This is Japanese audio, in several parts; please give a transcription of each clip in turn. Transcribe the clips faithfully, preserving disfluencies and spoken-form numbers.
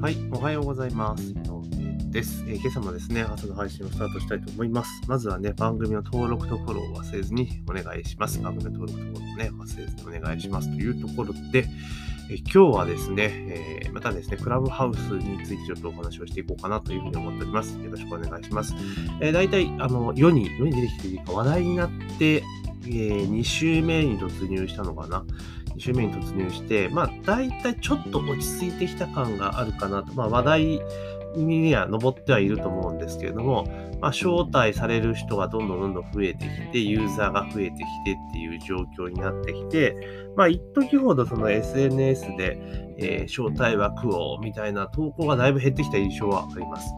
はい、おはようございます。井上です、えー、今朝もですね、朝の配信をスタートしたいと思います。まずはね、番組の登録とフォローを忘れずにお願いします。番組の登録とフォローをね、忘れずにお願いしますというところで、えー、今日はですね、えー、またですね、クラブハウスについてちょっとお話をしていこうかなというふうに思っております。よろしくお願いします。えー、大体、あの、世に、世に出てきていいか話題になって、えー、に週目に突入したのかな。に週目に突入して、まあ、大体ちょっと落ち着いてきた感があるかなと、まあ、話題には上ってはいると思うんですけれども、まあ、招待される人がどんどんどんどん増えてきて、ユーザーが増えてきてっていう状況になってきて、まあ、一時ほどその エスエヌエス で、えー、招待枠をみたいな投稿がだいぶ減ってきた印象はあります。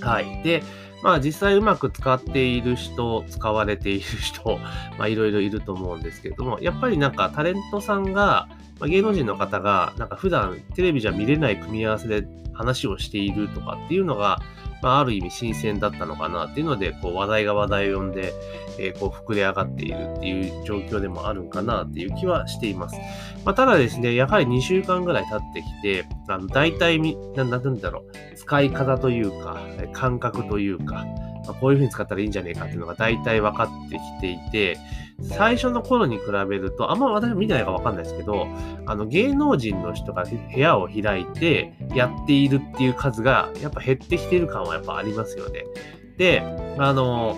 はい。で、まあ実際うまく使っている人、使われている人、まあいろいろいると思うんですけれども、やっぱりなんかタレントさんが、まあ、芸能人の方がなんか普段テレビじゃ見れない組み合わせで話をしているとかっていうのが、まあある意味新鮮だったのかなっていうので、こう話題が話題を呼んで、えー、こう膨れ上がっているっていう状況でもあるんかなっていう気はしています。まあただですね、やはりにしゅうかんぐらい経ってきて、あの大体み、なんだろう、使い方というか、感覚というか、まあ、こういう風に使ったらいいんじゃねえかっていうのが大体分かってきていて、最初の頃に比べると、あんま私も見てないか分かんないですけど、あの芸能人の人が部屋を開いてやっているっていう数がやっぱ減ってきてる感はやっぱありますよね。で、あの、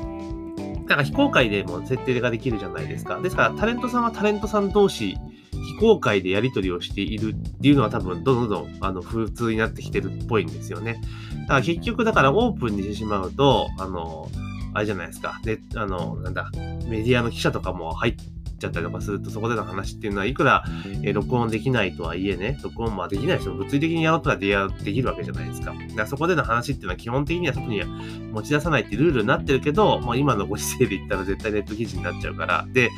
なんか非公開でも設定ができるじゃないですか。ですからタレントさんはタレントさん同士、非公開でやり取りをしているっていうのは多分どんどんあの普通になってきてるっぽいんですよね。だから結局だからオープンにしてしまうと、あの、あれじゃないですか。で、あの、なんだ、メディアの記者とかも入っちゃったりとかすると、そこでの話っていうのはいくら、えー、録音できないとはいえね、録音もできない人も物理的にやろうとはできるわけじゃないですか。だからそこでの話っていうのは基本的にはそこには持ち出さないってルールになってるけど、もう今のご時世で言ったら絶対ネット記事になっちゃうから。で、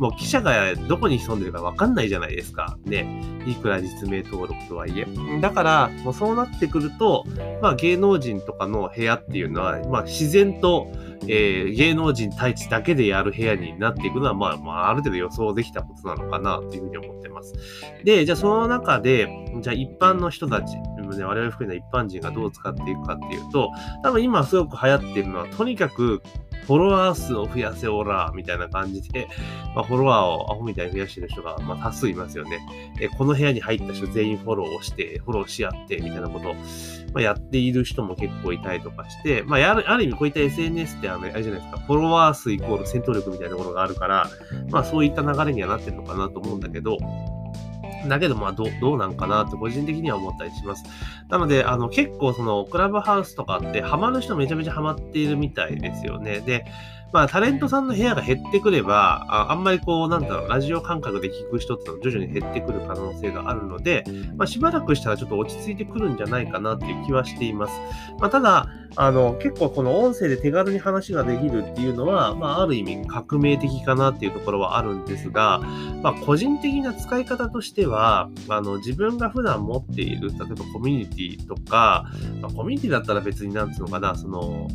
もう記者がどこに潜んでるか分かんないじゃないですか。ね。いくら実名登録とはいえ。だから、もうそうなってくると、まあ芸能人とかの部屋っていうのは、まあ自然と、えー、芸能人対地だけでやる部屋になっていくのは、まあ、まあ、ある程度予想できたことなのかなというふうに思ってます。で、じゃあその中で、じゃあ一般の人たち、ね、我々含めた一般人がどう使っていくかっていうと、多分今すごく流行っているのは、とにかくフォロワー数を増やせオラみたいな感じで、まあ、フォロワーをアホみたいに増やしてる人が、まあ、多数いますよね。えこの部屋に入った人全員フォローをして、フォローし合ってみたいなことを、まあ、やっている人も結構いたりとかして、まあ、ある意味こういった エスエヌエス ってあのあれじゃないですか、フォロワー数イコール戦闘力みたいなものがあるから、まあ、そういった流れにはなってるのかなと思うんだけど、だけど、まあど、どうなんかなって個人的には思ったりします。なので、あの、結構その、クラブハウスとかって、ハマる人めちゃめちゃハマっているみたいですよね。で、まあ、タレントさんの部屋が減ってくれば、あ, あんまりこう、なんだろう、ラジオ感覚で聞く人ってのは徐々に減ってくる可能性があるので、まあ、しばらくしたらちょっと落ち着いてくるんじゃないかなっていう気はしています。まあ、ただ、あの、結構この音声で手軽に話ができるっていうのは、まあ、ある意味革命的かなっていうところはあるんですが、まあ、個人的な使い方としては、あの、自分が普段持っている、例えばコミュニティとか、まあ、コミュニティだったら別になんつうのかな、その、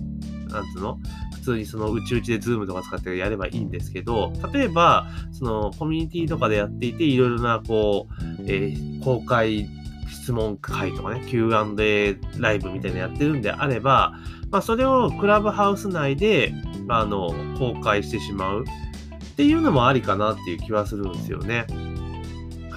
なんつうの普通にそのうちうちで Zoom とか使ってやればいいんですけど、例えばそのコミュニティとかでやっていていろいろなこう、えー、公開質問会とかね キューアンドエー ライブみたいなのやってるんであれば、まあ、それをクラブハウス内で、まあ、あの公開してしまうっていうのもありかなっていう気はするんですよね。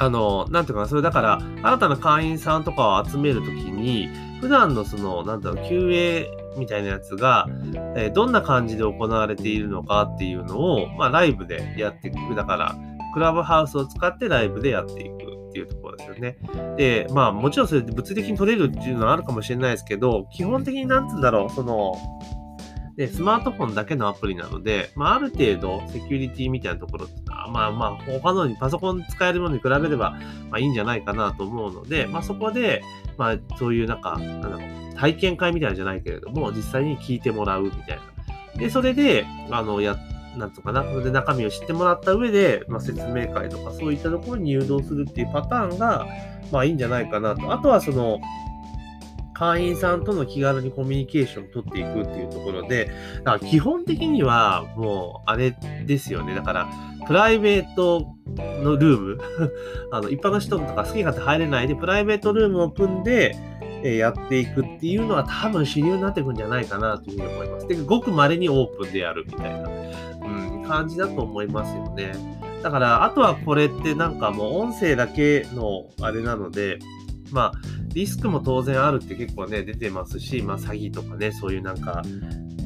あのなんていうかな、それだから新たな会員さんとかを集めるときに普段のそのなんだろう キューエーみたいなやつが、えー、どんな感じで行われているのかっていうのを、まあ、ライブでやっていく。だからクラブハウスを使ってライブでやっていくっていうところですよね。で、まあもちろんそれで物理的に取れるっていうのはあるかもしれないですけど、基本的になんつうんだろう、そのでスマートフォンだけのアプリなので、まあ、ある程度セキュリティみたいなところってのは、まあまあ他のにパソコン使えるものに比べれば、まあ、いいんじゃないかなと思うので、まあ、そこで、まあ、そういうなんか、なんだろう、体験会みたいなじゃないけれども、実際に聞いてもらうみたいな。で、それで、あの、や、なんとかな、それで中身を知ってもらった上で、まあ、説明会とかそういったところに誘導するっていうパターンが、まあいいんじゃないかなと。あとはその、会員さんとの気軽にコミュニケーションを取っていくっていうところで、だから基本的にはもうあれですよね。だからプライベートのルームあの一般の人とか好き勝手入れないでプライベートルームを組んで、やっていくっていうのは多分主流になっていくんじゃないかなというふうに思います。で、ごく稀にオープンでやるみたいな、うん、感じだと思いますよね。だからあとはこれってなんかもう音声だけのあれなので、まあリスクも当然あるって結構ね出てますし、まあ詐欺とかね、そういうなんか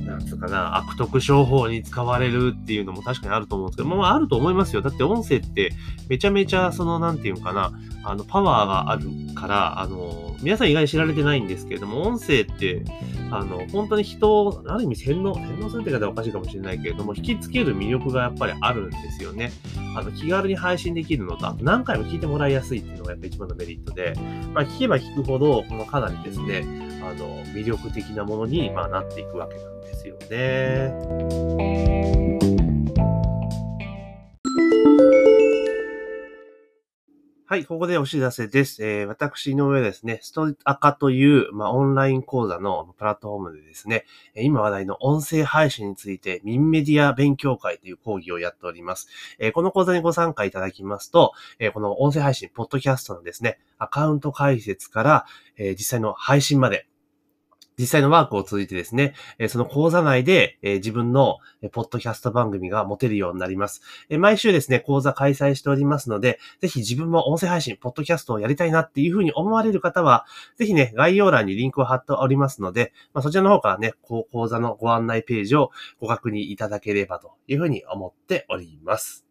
なんつうかな、悪徳商法に使われるっていうのも確かにあると思うんですけど、まああると思いますよ。だって音声ってめちゃめちゃそのなんていうかな、あのパワーがあるから、あの皆さん意外に知られてないんですけれども、音声ってあの本当に人をある意味洗脳洗脳するって言い方はおかしいかもしれないけれども、引きつける魅力がやっぱりあるんですよね。あの気軽に配信できるのと、あと何回も聞いてもらいやすいっていうのがやっぱ一番のメリットで、まあ聞けば聞くほどかなりですね、あの魅力的なものにまあなっていくわけなんです。ですよね。はい、ここでお知らせです。えー、私の上ですね、ストアカという、まあ、オンライン講座のプラットフォームでですね、今話題の音声配信について民メディア勉強会という講義をやっております。えー、この講座にご参加いただきますと、えー、この音声配信、ポッドキャストのですね、アカウント開設から、えー、実際の配信まで、実際のワークを通じてですね、その講座内で自分のポッドキャスト番組が持てるようになります。毎週ですね、講座開催しておりますので、ぜひ自分も音声配信、ポッドキャストをやりたいなっていうふうに思われる方は、ぜひね、概要欄にリンクを貼っておりますので、まあ、そちらの方からね、講座のご案内ページをご確認いただければというふうに思っております。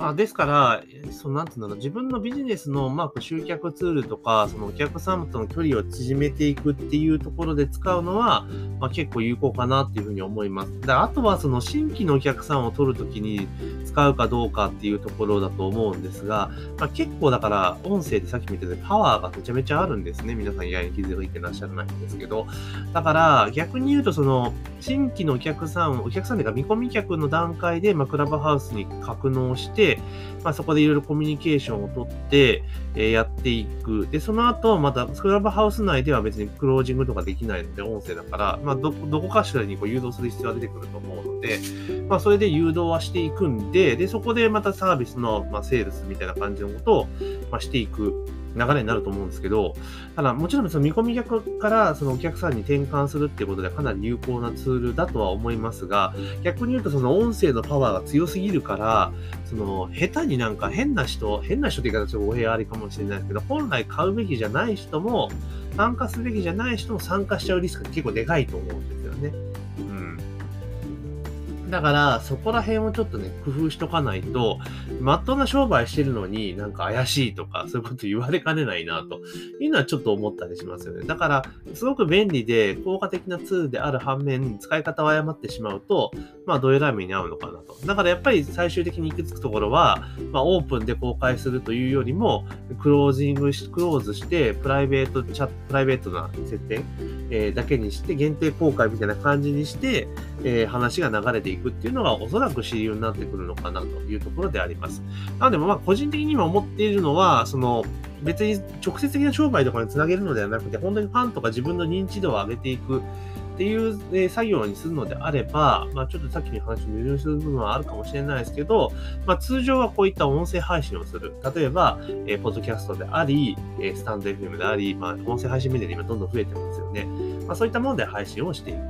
あ、ですから、そのなんていうの、自分のビジネスのまあ集客ツールとか、そのお客様との距離を縮めていくっていうところで使うのは、まあ、結構有効かなっていうふうに思います。で、あとはその新規のお客さんを取るときに使うかどうかっていうところだと思うんですが、まあ、結構だから音声でさっき見たようにパワーがめちゃめちゃあるんですね。皆さん意外に気づいてらっしゃらないんですけど、だから逆に言うとその新規のお客さん、お客さんというか見込み客の段階でまあクラブハウスに格納して、まあ、そこでいろいろコミュニケーションを取って、えー、やっていく。で、その後、また、クラブハウス内では別にクロージングとかできないので、音声だから、まあ、ど、どこかしらにこう誘導する必要が出てくると思うので、まあ、それで誘導はしていくんで、で、そこでまたサービスの、まあ、セールスみたいな感じのことを、まあ、していく流れになると思うんですけど、ただ、もちろんその見込み客からそのお客さんに転換するっていうことではかなり有効なツールだとは思いますが、逆に言うとその音声のパワーが強すぎるから、その下手になんか変な人、変な人って言い方ちょっと語弊ありかもしれないですけど、本来買うべきじゃない人も、参加すべきじゃない人も参加しちゃうリスクって結構でかいと思うんですよね。うん。だからそこら辺をちょっとね工夫しとかないと、まっとうな商売してるのになんか怪しいとかそういうこと言われかねないなというのはちょっと思ったりしますよね。だからすごく便利で効果的なツールである反面、使い方を誤ってしまうとまあどえらい目に遭うのかなと。だからやっぱり最終的に行き着くところは、まあ、オープンで公開するというよりもクロージングしクローズしてプライベートチャットプライベートな設定、えー、だけにして限定公開みたいな感じにして、えー、話が流れていくっていうのがおそらく主流になってくるのかなというところであります。なのでまあ個人的に今思っているのは、その別に直接的な商売とかにつなげるのではなくて、本当にファンとか自分の認知度を上げていくっていう作業にするのであれば、まあ、ちょっとさっきの話を矛盾する部分はあるかもしれないですけど、まあ、通常はこういった音声配信をする。例えば、えー、ポッドキャストであり、えー、スタンド エフエム であり、まあ、音声配信メディアに今どんどん増えてますよね。まあ、そういったもので配信をしていく。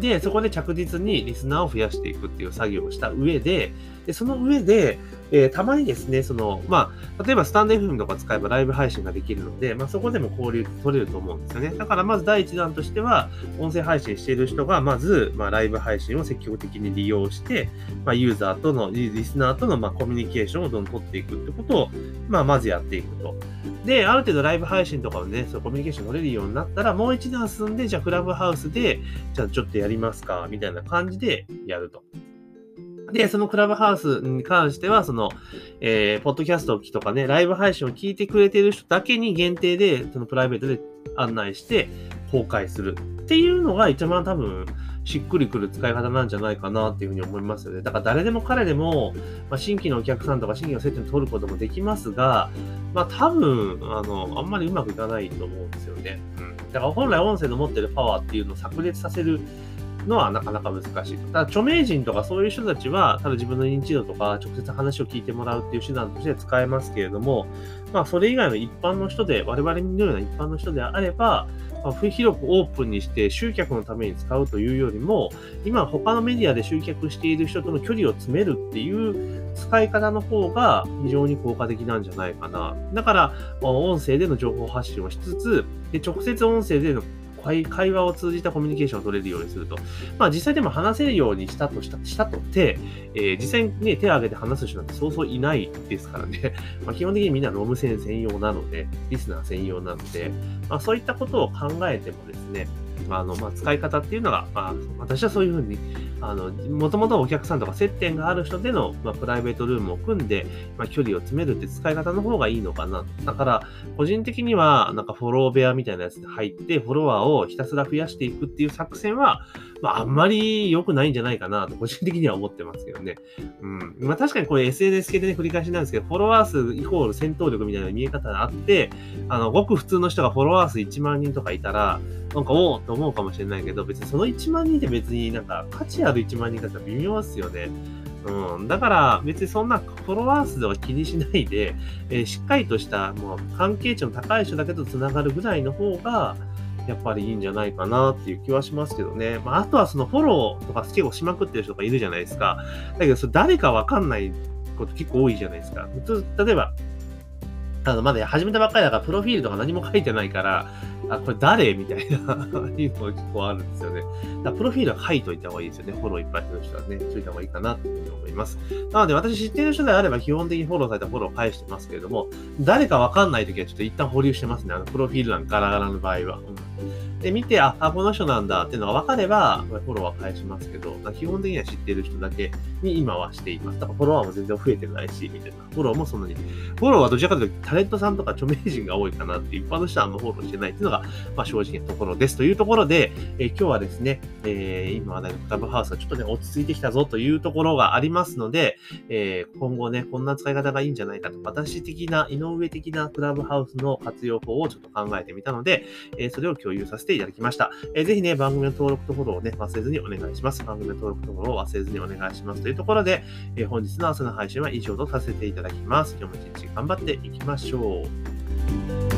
で、そこで着実にリスナーを増やしていくっていう作業をした上で、でその上で、えー、たまにですね、その、まあ、例えばスタンド エフエム とか使えばライブ配信ができるので、まあ、そこでも交流取れると思うんですよね。だからまず第一弾としては、音声配信している人が、まず、まあ、ライブ配信を積極的に利用して、まあ、ユーザーとの、リスナーとの、まあ、コミュニケーションをどんどん取っていくってことを、まあ、まずやっていくと。で、ある程度ライブ配信とかをね、そのコミュニケーション取れるようになったら、もう一段進んで、じゃあクラブハウスで、じゃあちょっとやりますか、みたいな感じでやると。で、そのクラブハウスに関しては、その、えー、ポッドキャストとかね、ライブ配信を聞いてくれてる人だけに限定で、そのプライベートで案内して公開するっていうのが一番多分、しっくりくる使い方なんじゃないかなっていうふうに思いますよね。だから誰でも彼でも、まあ、新規のお客さんとか新規の接点を取ることもできますが、まあ多分、あの、あんまりうまくいかないと思うんですよね。うん。だから本来音声の持ってるパワーっていうのを炸裂させるのはなかなか難しい。ただ著名人とかそういう人たちは多分自分の認知度とか直接話を聞いてもらうっていう手段として使えますけれども、まあ、それ以外の一般の人で、我々のような一般の人であれば、まあ、広くオープンにして集客のために使うというよりも、今他のメディアで集客している人との距離を詰めるっていう使い方の方が非常に効果的なんじゃないかな。だから音声での情報発信をしつつ、で直接音声での会話を通じたコミュニケーションを取れるようにすると。まあ実際でも話せるようにしたとした、したとて、えー、実際にね、手を挙げて話す人なんてそうそういないですからね。まあ基本的にみんなロム線専用なので、リスナー専用なので、まあそういったことを考えてもですね、あのまあ、使い方っていうのが、まあ、私はそういうふうにあの元々お客さんとか接点がある人での、まあ、プライベートルームを組んで、まあ、距離を詰めるって使い方の方がいいのかな。だから個人的にはなんかフォロー部屋みたいなやつで入ってフォロワーをひたすら増やしていくっていう作戦は、まあ、あんまり良くないんじゃないかなと個人的には思ってますけどね、うんまあ、確かにこれ エスエヌエス 系でね繰り返しなんですけど、フォロワー数イコール戦闘力みたいな見え方があって、あのごく普通の人がフォロワー数いちまんにんとかいたらなんかおーっと思うかもしれないけど、別にそのいちまんにんって別になんか価値あるいちまんにんだったら微妙ですよね。うん、だから別にそんなフォロワー数とか気にしないで、えー、しっかりとしたもう関係値の高い人だけとつながるぐらいの方がやっぱりいいんじゃないかなっていう気はしますけどね。まああとはそのフォローとか結構しまくってる人がいるじゃないですか。だけどそれ誰かわかんないこと結構多いじゃないですか。例えばあのまだ始めたばっかりだからプロフィールとか何も書いてないから、あ、これ誰みたいないうのが結構あるんですよね。だからプロフィールは書いといた方がいいですよね。フォローいっぱいする人はね、しといた方がいいかなというふうに思います。なので私知っている人であれば基本的にフォローされたフォローを返してますけれども、誰かわかんないときはちょっと一旦保留してますね。あのプロフィール欄ガラガラの場合は。うん、で、見て、あ、あ、この人なんだっていうのがわかればフォローは返しますけど、基本的には知っている人だけに今はしています。だからフォロワーも全然増えてないし、みたいな。フォローもそんなに。フォローはどちらかというとタレントさんとか著名人が多いかなって、一般の人はあんまフォローしてないっていうのが、まあ、正直なところです。というところで、えー、今日はですね、えー、今はクラブハウスがちょっとね、落ち着いてきたぞというところがありますので、えー、今後ね、こんな使い方がいいんじゃないかと、私的な、井上的なクラブハウスの活用法をちょっと考えてみたので、えー、それを共有させていただきました。えー、ぜひね、番組の登録とフォローをね、忘れずにお願いします。番組の登録とフォローを忘れずにお願いします。というところで、えー、本日の朝の配信は以上とさせていただきます。今日も一日頑張っていきましょう。